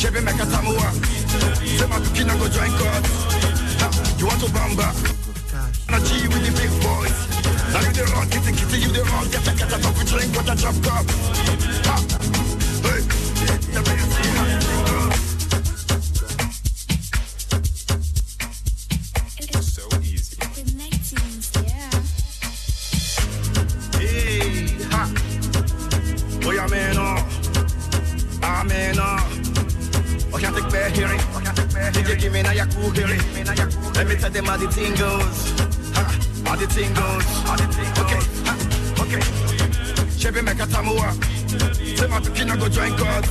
Chebe Meka Samoa. Sema Tukina go join God. You want to bamba? Energy with the big boys. Now you the wrong, kitty, you the wrong. Get the cat out of drink, what a drop cup. Hey, never you see how let me tell them how the thing goes. How the thing goes. Okay, okay. Chebe Meka Samoa. Sema Tukina go join God.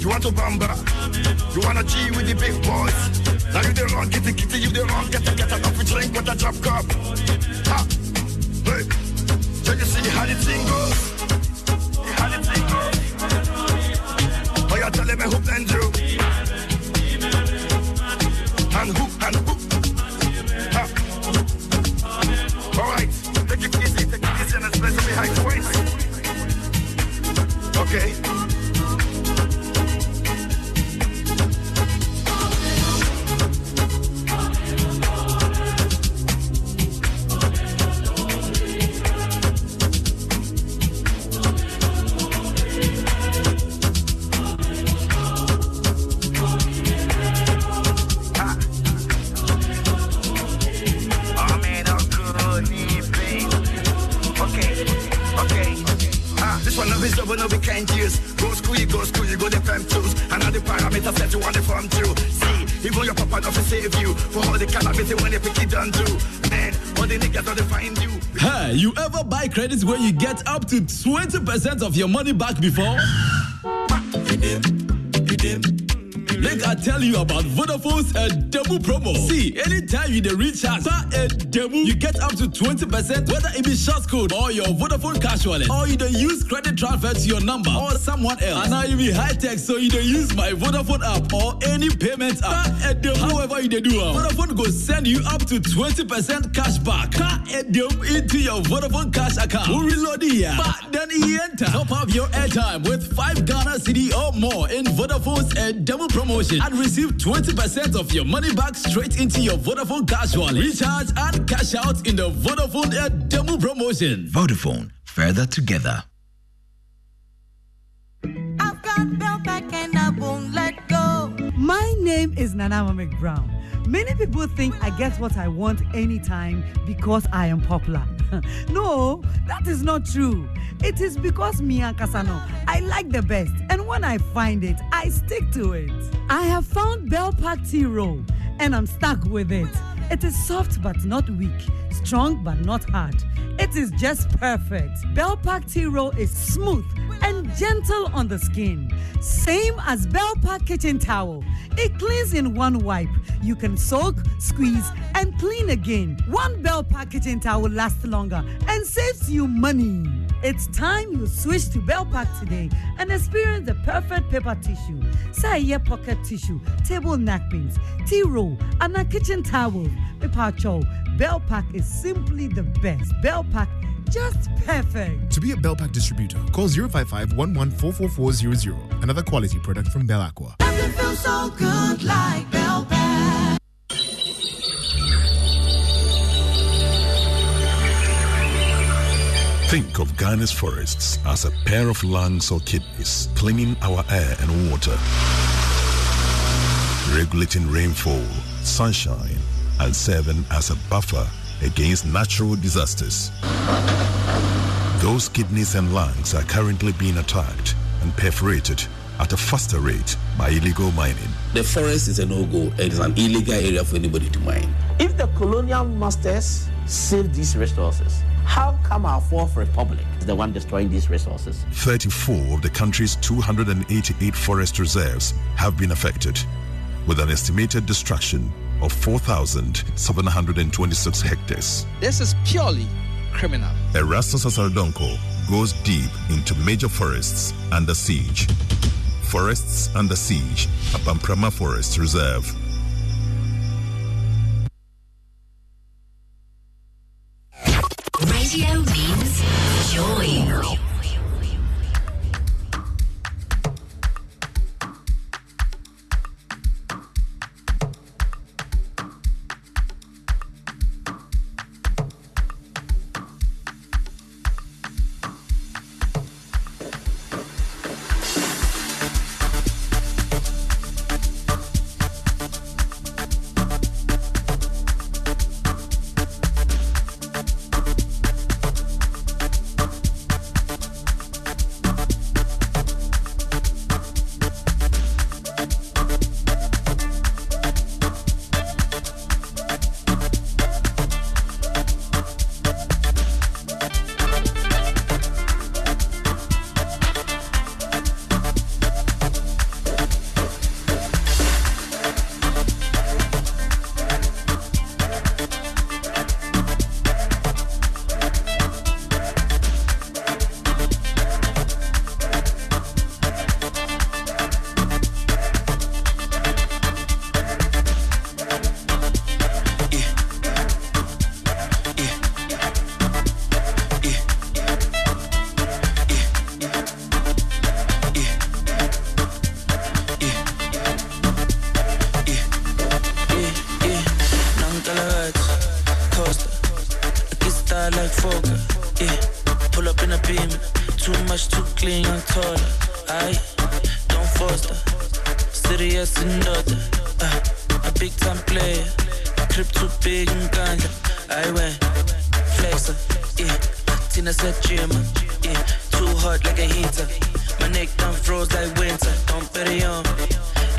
You want to bamba? You wanna G with the big boys? Now you the wrong, kitty, you the wrong. Get a coffee drink with a drop cup. Ha! Hey! So you see how the thing goes? How the thing goes? Oh, you're telling me who and you. And who, huh. All right, take it easy, and especially high points. Okay. Hey, you ever buy credits where you get up to 20% of your money back before? Make I tell you about Vodafone's double promo. See, anytime you recharge, you get up to 20%, whether it be short code or your Vodafone cash wallet, or you don't use credit transfer to your number or someone else. And now you be high tech, so you don't use my Vodafone app or any payment app. However you do, Vodafone go send you up to 20% cash back. Add them into your Vodafone cash account. Who reload here? But then he enter. Top up your airtime with 5 Ghana cedi or more in Vodafone's double promotion and receive 20% of your money back straight into your Vodafone cash wallet. Recharge and cash out in the Vodafone double promotion. Vodafone, further together. I've got Bel Pak and I won't let go. My name is Nanama McBrown. Many people think I get what I want anytime because I am popular. No, that is not true. It is because Mia Kasano, I like the best. And when I find it, I stick to it. I have found Bel Pak Tea Roll and I'm stuck with it. It is soft but not weak, strong but not hard. It is just perfect. Bel Pak Tea Roll is smooth and gentle on the skin. Same as Bel Pak Kitchen Towel. It cleans in one wipe. You can soak, squeeze, and clean again. One Bel Pak Kitchen Towel lasts longer and saves you money. It's time you switch to Bel Pak today and experience the perfect paper tissue, say pocket tissue, table napkins, tea roll, and a kitchen towel. Bel Pak is simply the best. Bel Pak, just perfect. To be a Bel Pak distributor, call 055-11444400. Another quality product from Bell Aqua. Nothing feels so good like Bel Pak. Think of Ghana's forests as a pair of lungs or kidneys, cleaning our air and water, regulating rainfall, sunshine, and serving as a buffer against natural disasters. Those kidneys and lungs are currently being attacked and perforated at a faster rate by illegal mining. The forest is a no-go. It is an illegal area for anybody to mine. If the colonial masters saved these resources, how come our fourth republic is the one destroying these resources? 34 of the country's 288 forest reserves have been affected, with an estimated destruction of 4,726 hectares. This is purely criminal. Erastus Asardonko goes deep into major forests under siege. Forests under siege at Pamprama Forest Reserve. Radio means joy. fogger. Yeah, pull up in a beam. Too much, too clean, I'm taller. I don't foster. Serious and other. A big time player. Trip too big in Ghana. I went flexer. Yeah, Tina said gym. Yeah, too hot like a heater. My neck done froze like winter. Don't bet it on me.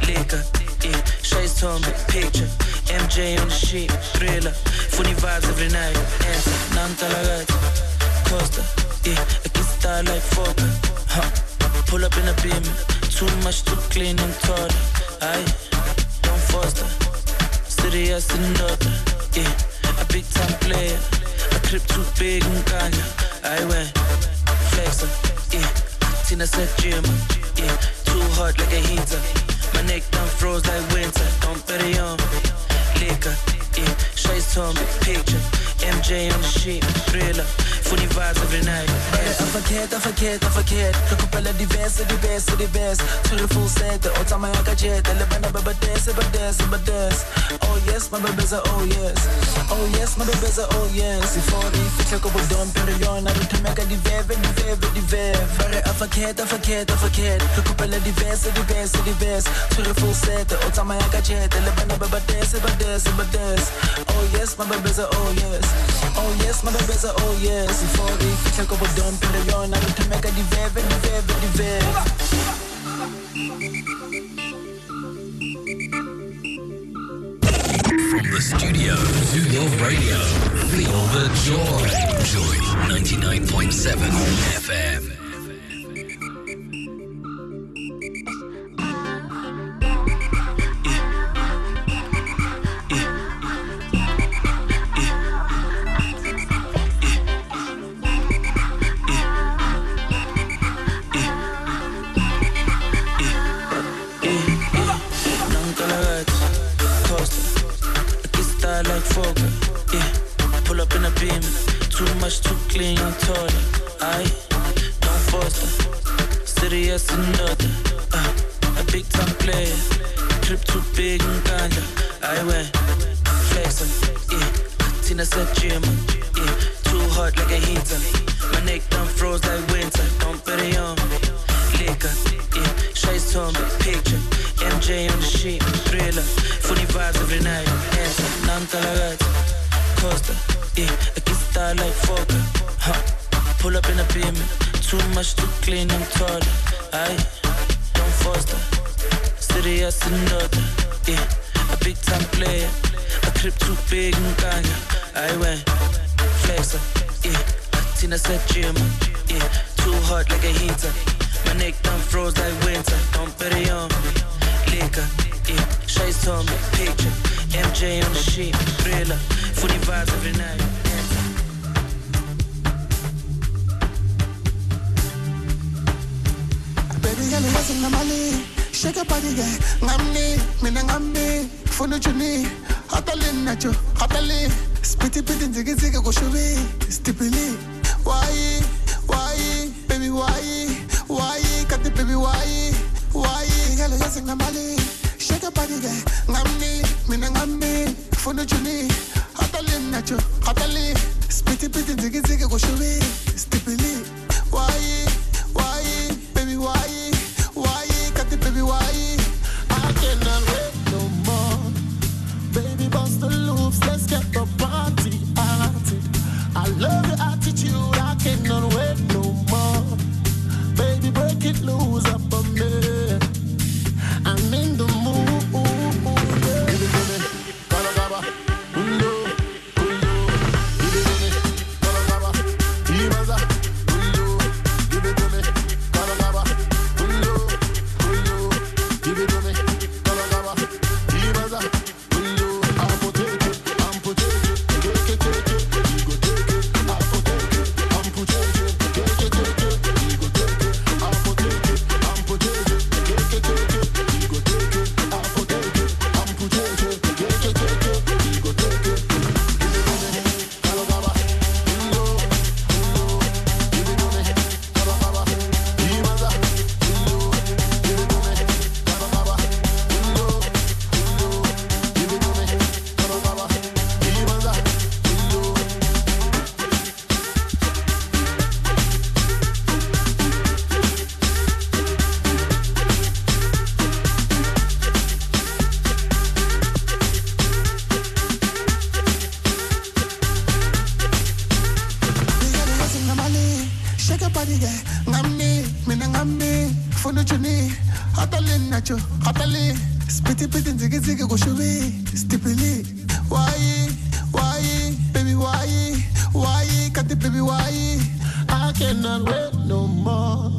Liquor. Yeah, Shay's Tommy. Picture. MJ on the sheet, thriller, funny vibes every night, answer, non-talagat, Costa, yeah, I can style like Fokker, huh, pull up in a beam, too much, too clean, I'm taller, I don't foster, serious and other, yeah, a big time player, a crib too big in Ghana, I went, flexer, yeah, Tina said gym, yeah, too hot like a heater, my neck done froze like winter, don't bet it on me. Liquor, yeah, Shay's Tommy, picture, MJ on the sheet, thriller, funny vibes every night. Yeah. I forget, look up at the best, to the full center, all time I got jet, I live but dance. Oh yes, my babies are, oh yes, if all the fish are go down, but you're not to make a the verb. I forget, look up at the best, to the full center, all time I got jet, I live but dance. Oh yes, my babies are, oh yes. Oh yes, my babies are, oh yes. If all the fish go down, but you're not to make a the verb. From the studio to your radio, feel the joy. Joy 99.7 FM. Happily, spitty pitty, ziggy ziggy, go shooby, stiply. Why, baby, why, catty, baby, why? I cannot wait no more.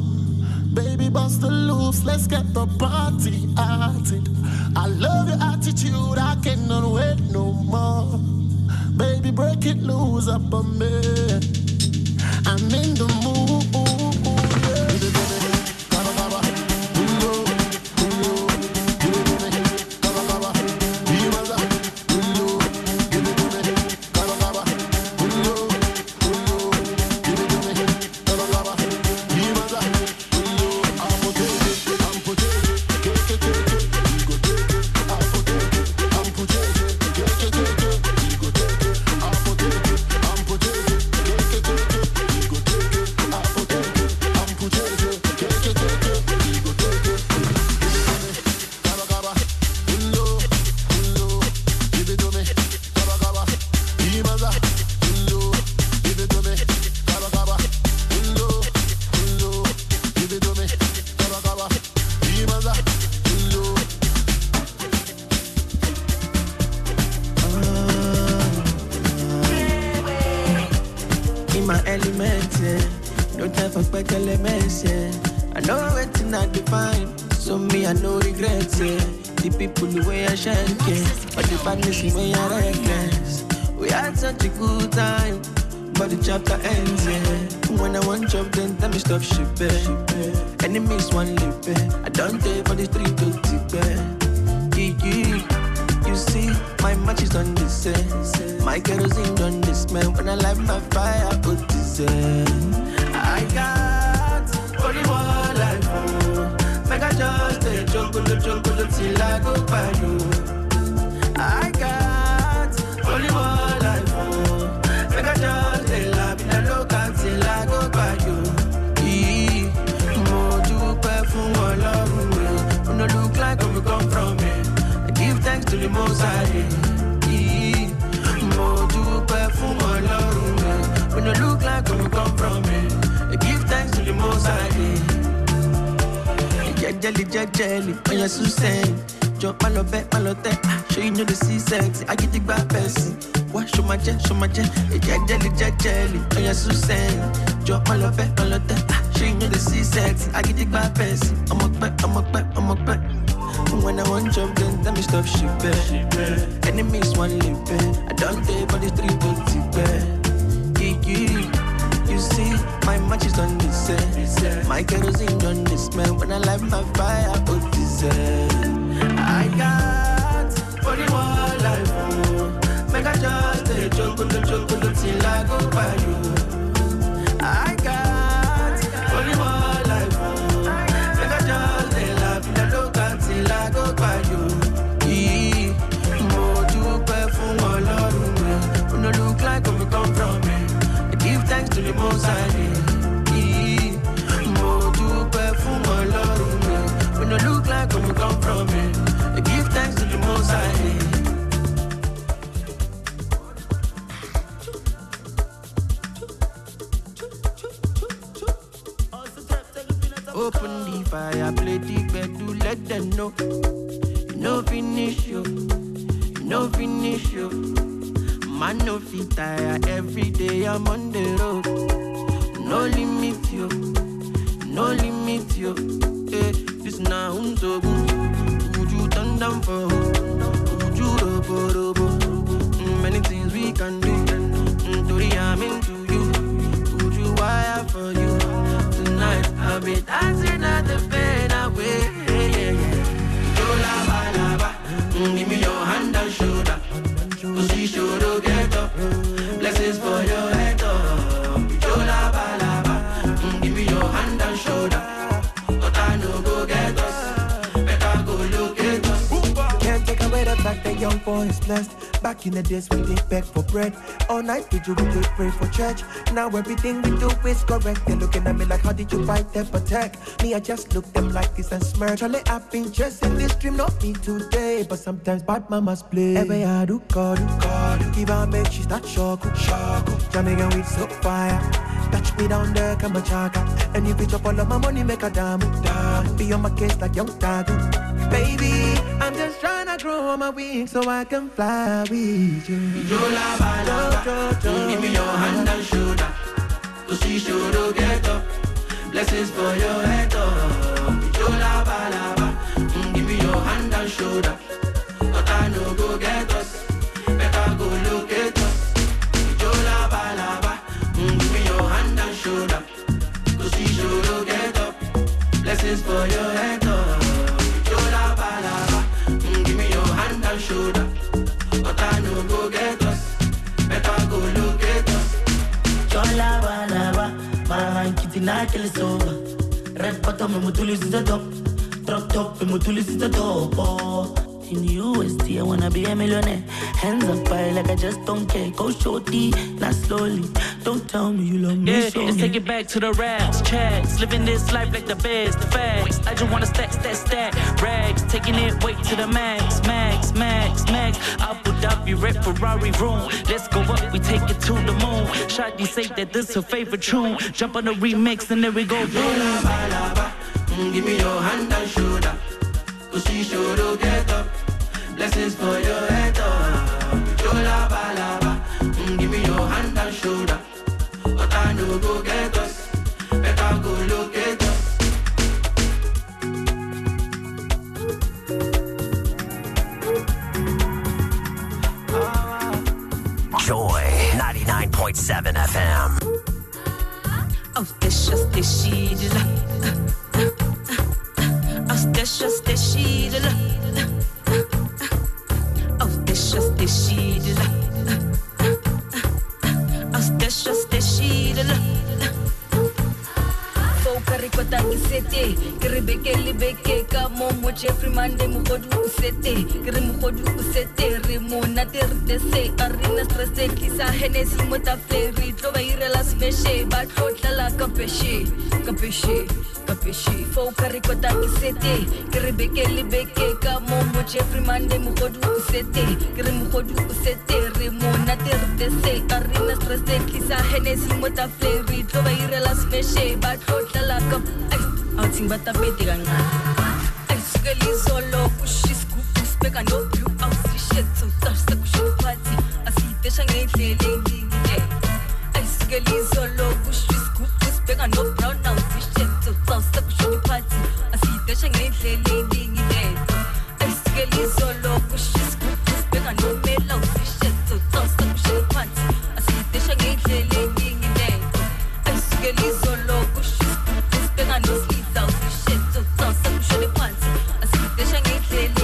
Baby, bust the loops, let's get the party started. I love your attitude, I cannot wait no more. Baby, break it loose up on me. I'm in the mood. In the days we did beg for bread. All night we do, pray for church. Now everything we do is correct. They're looking at me like, how did you fight them attack? Me, I just look them like it's a smirk. Charlie, I've been chasing this dream, not me today. But sometimes bad mamas play. Every I do call, give her make, she's not shock. Jamaican with so fire. Touch me down there, come chaka. And you pitch up all of my money, make a damn. Be on my case like young tagu. Baby, I'm just trying to grow on my wings so I can fly with you. You love, I love, give me your hand and shoulder. To see you get up. Blessings for your head up. You love, give me your hand and shoulder. But I know go get us. Better go look at us. You love, give me your hand and shoulder. To see you get up. Blessings for your head up. Shoulder, but I know go get us. Better go look at us. Chola balaba, my kitty na kele soba. Red bottom me mutuli si top, drop top me mutuli si top. In the USD, I wanna be a millionaire. Hands up high like I just don't care. Go shorty, not slowly. Don't tell me you love me, yeah, so let's take it back to the rags, checks. Living this life like the best, the facts. I just wanna stack rags. Taking it, weight to the max. Abu Dhabi, red Ferrari room. Let's go up, we take it to the moon. Shadi say that this her favorite tune. Jump on the remix and there we go. Give me your hand and shoulder. She should get up, blessings for your head up. Chola balaba, give me your hand and shoulder. But I know go get us, better go look at us. Joy 99.7 FM. Every Monday, we go to the city. Rimona, the sea, Arena, Stress, Kisa, Hennessy, Motaferi, Tobaira, Las Meche, Batotala, Capeche, Focaricota, City, Rebecca, Libeke, Camo, every Monday, we go to the city. Rimona, the sea, Arena, Stress, Kisa, Hennessy, Motaferi, Tobaira, Las Meche, Batotala, Capeche, outing Batabetigan. Solo pushes cookies, pick and no blue out the shit, so touch the cushion party. I see the shangay lady. I scally solo pushes cookies, pick and no brown out the shit, so touch the cushion party. I see the shangay lady. I scally solo pushes cookies, pick and no male out the shit, so touch the cushion party. I see the shangay lady. I scally solo pushes cookies, pick and no sleep out the shit, so touch the cushion party. Deixa ninguém te ligar.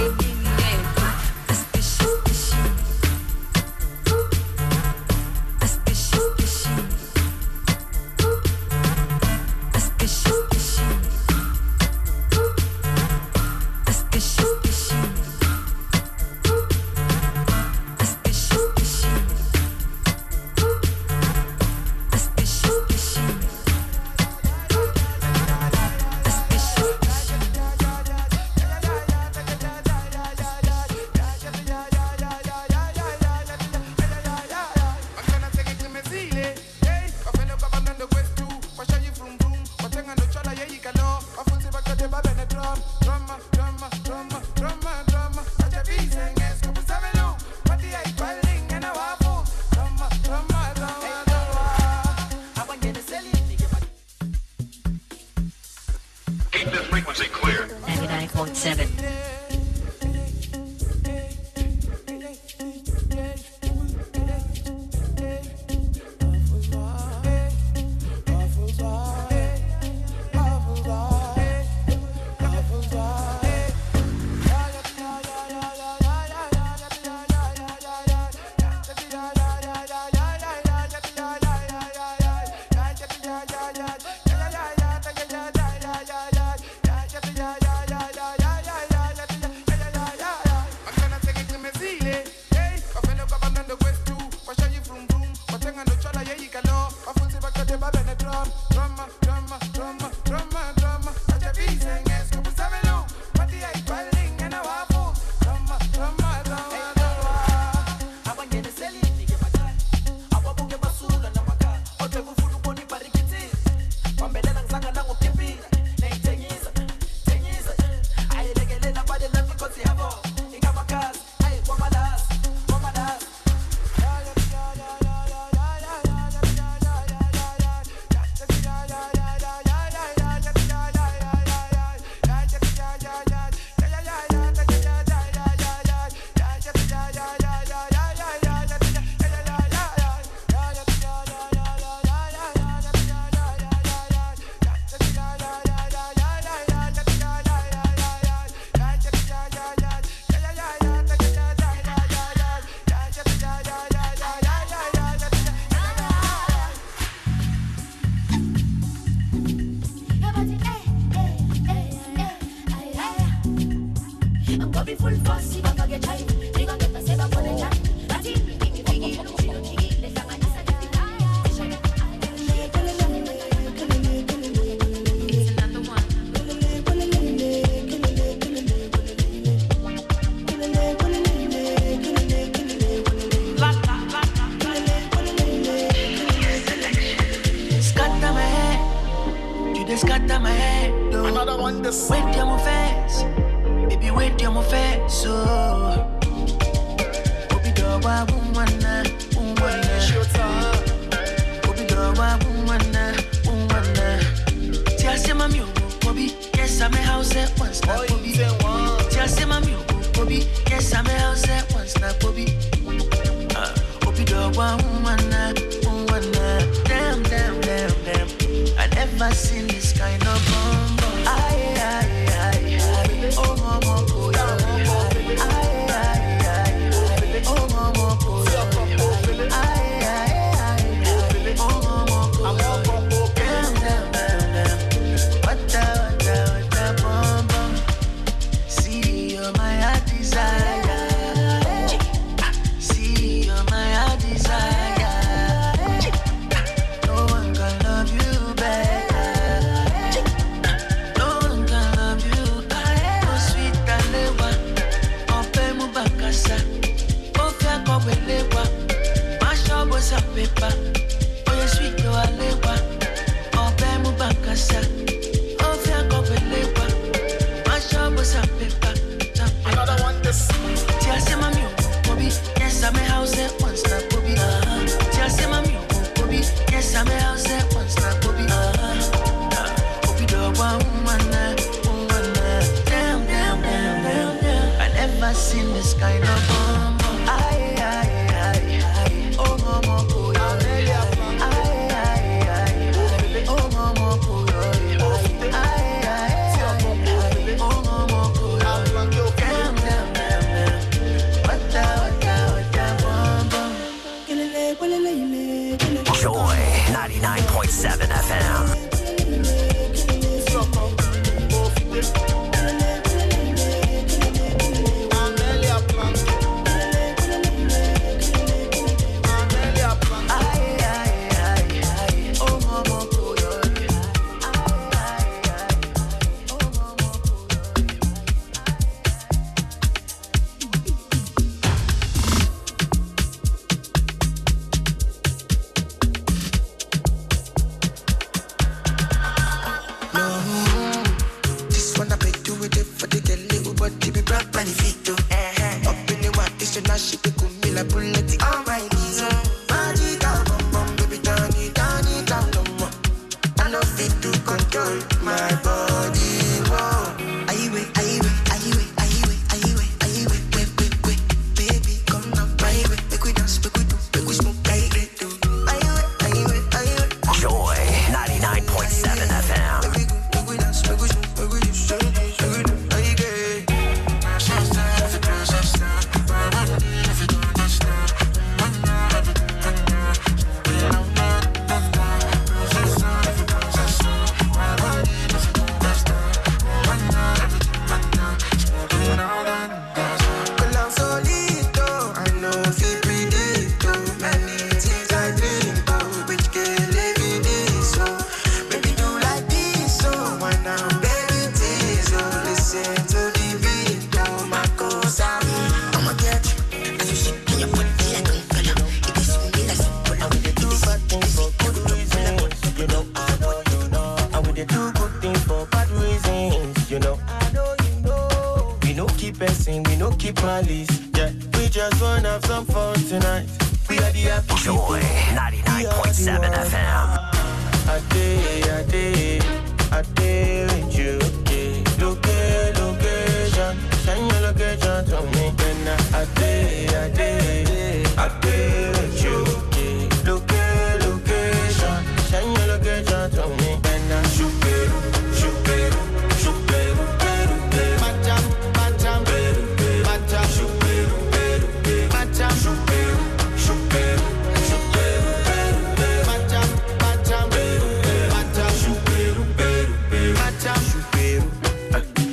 I'm going full force. If I can get high, we gon' get the same up on the time. Wait till my face, baby, wait till my face. So, obi doba umwana, umwana. Obi doba umwana, umwana. Tiase mami o, obi, yes I'm a house at once na obi. Tiase mami o, obi, yes I'm a house at once na obi. Obi doba umwana, umwana. Damn, damn, damn, damn. I never seen this kind of bomb.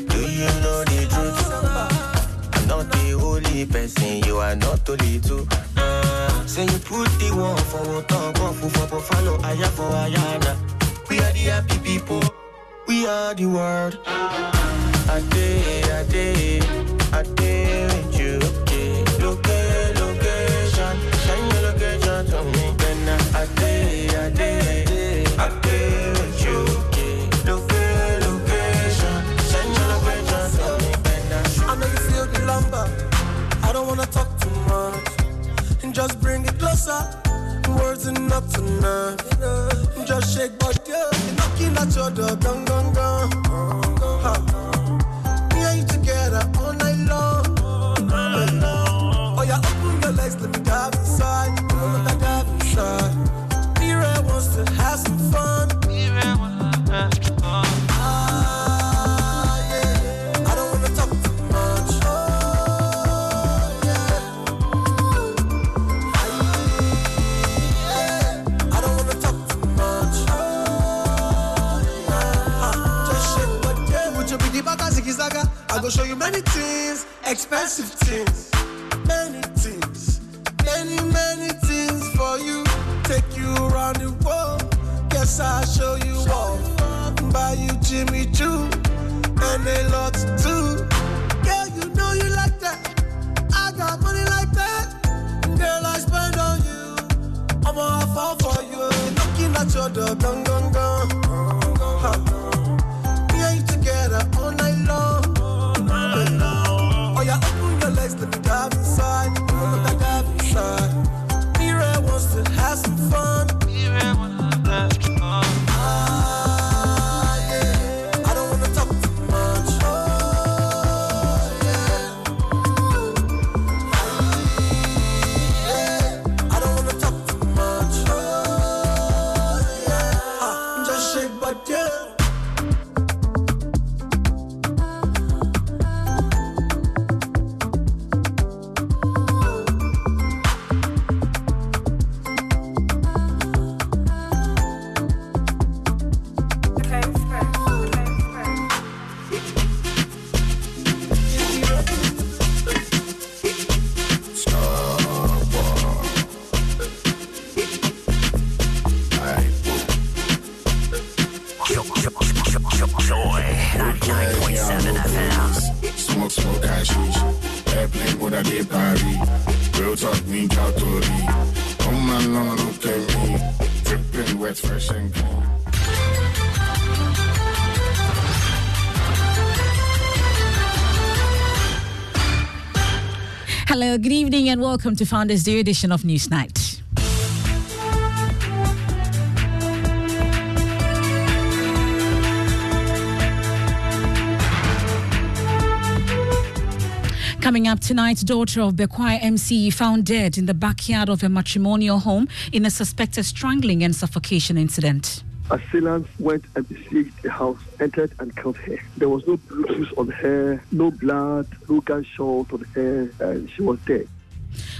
Do you know the truth? only person, you are not only two. Say you put the one for water, go for follow, aya for ayana. We are the happy people, we are the world. I day with you. Location, shine your location to me. Then I day with you. I don't wanna talk too much, and just bring it closer. Words enough to know. Just shake body, knocking at your door, gong gong gong. Me and you together all night long. Oh yeah, open your legs, let me dive inside. Let me dive inside. Mira wants to have some fun. I go show you many things, expensive things, many things, many things for you. Take you around the world, yes I'll show you all. Buy you Jimmy Choo, and a lot too. Girl, you know you like that, I got money like that. Girl, I spend on you, I'm gonna fall for you. Knocking at your door, gong gong gong. Me and you together all night long. Let me dive inside, let me dive inside. Mira wants to have some fun. Mira wants to have some fun. I don't wanna talk too much. Oh yeah. I don't wanna talk too much. Oh yeah. I'm just shake but yeah. Hello, good evening and welcome to Founders Day edition of Newsnight. Coming up tonight, daughter of Bekwai MCE found dead in the backyard of a matrimonial home in a suspected strangling and suffocation incident. Assailants went and besieged the house, entered and killed her. There was no bruises on her, no blood, no gunshot on her, and she was dead.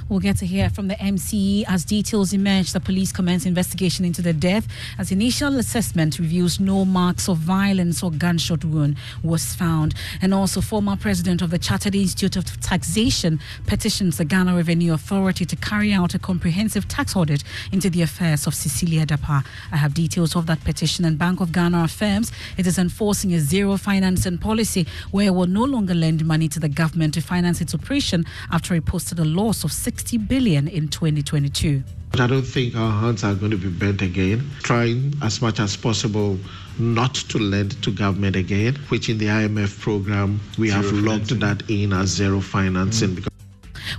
We'll get to hear from the MCE as details emerge. The police commenced investigation into the death as initial assessment reveals no marks of violence or gunshot wound was found. And also, former president of the Chartered Institute of Taxation petitions the Ghana Revenue Authority to carry out a comprehensive tax audit into the affairs of Cecilia Dapa. I have details of that petition, and Bank of Ghana affirms it is enforcing a zero financing policy where it will no longer lend money to the government to finance its operation after it posted a loss of 60 billion in 2022. I don't think our hands are going to be bent again, trying as much as possible not to lend to government again, which in the IMF program, we have locked that in as zero financing. Because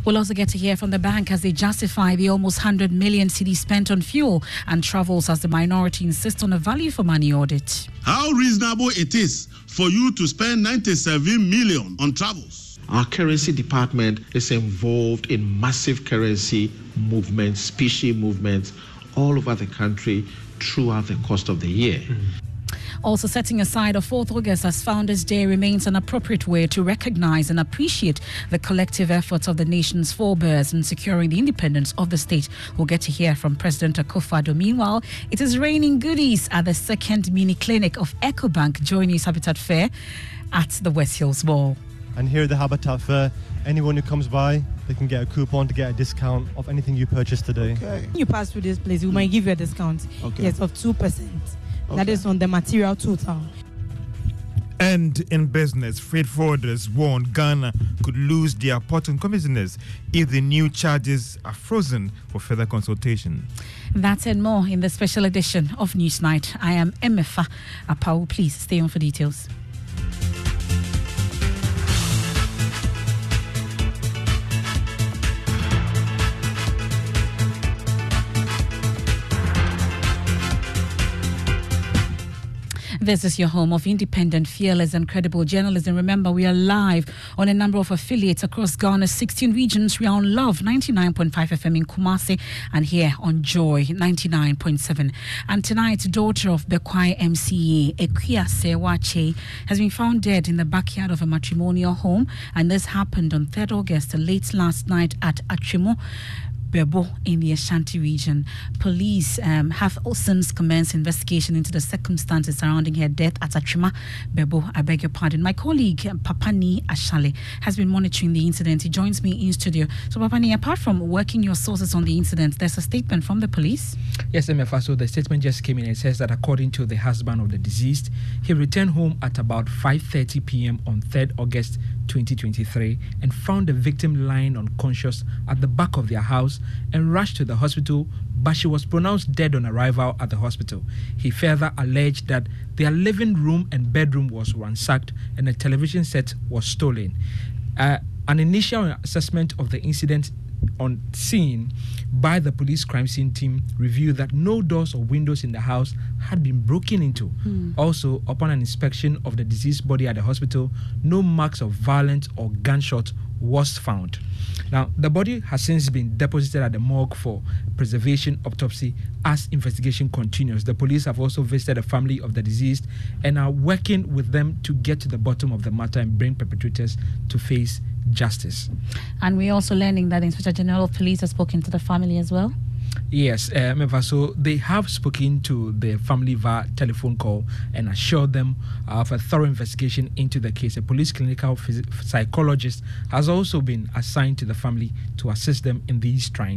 we'll also get to hear from the bank as they justify the almost 100 million cedi spent on fuel and travels as the minority insists on a value for money audit. How reasonable it is for you to spend 97 million on travels? Our currency department is involved in massive currency movements, specie movements all over the country throughout the course of the year. Also, setting aside of 4th August as Founders Day remains an appropriate way to recognize and appreciate the collective efforts of the nation's forebears in securing the independence of the state. We'll get to hear from President Akufo-Addo. Meanwhile, it is raining goodies at the second mini clinic of Ecobank Joy News Habitat Fair at the West Hills Mall. And here at the Habitat Fair, anyone who comes by, they can get a coupon to get a discount of anything you purchase today. Okay. When you pass through this place, we might give you a discount. Okay. Yes, of 2%. Okay. That is on the material total. And in business, freight forwarders warn Ghana could lose their important commissioners if the new charges are frozen for further consultation. That and more in the special edition of Newsnight. I am Mefa Apawu. Please stay on for details. This is your home of independent, fearless and credible journalism. Remember, we are live on a number of affiliates across Ghana's 16 regions. We are on Love 99.5 FM in Kumasi and here on Joy 99.7. And tonight, daughter of Bekwai MCE, Ekwiasewache, has been found dead in the backyard of a matrimonial home. And this happened on 3rd August, late last night at Atrimo Bebo in the Ashanti region. Police have since commenced investigation into the circumstances surrounding her death at Atrimo Bebo. I beg your pardon. My colleague, Papa Nii Ashale, has been monitoring the incident. He joins me in studio. So, Papa Nii, apart from working your sources on the incident, there's a statement from the police? Yes, MFA. So the statement just came in. It says that according to the husband of the deceased, he returned home at about 5:30 p.m. on 3rd August 2023 and found the victim lying unconscious at the back of their house and rushed to the hospital, but she was pronounced dead on arrival at the hospital. He further alleged that their living room and bedroom was ransacked and a television set was stolen. An initial assessment of the incident on scene by the police crime scene team revealed that no doors or windows in the house had been broken into. Also, upon an inspection of the deceased body at the hospital, no marks of violence or gunshot was found. Now, the body has since been deposited at the morgue for preservation autopsy as investigation continues. The police have also visited the family of the deceased and are working with them to get to the bottom of the matter and bring perpetrators to face justice. And we're also learning that the Inspector General of Police has spoken to the family as well. Yes, so they have spoken to the family via telephone call and assured them of a thorough investigation into the case. A police clinical psychologist has also been assigned to the family to assist them in these trying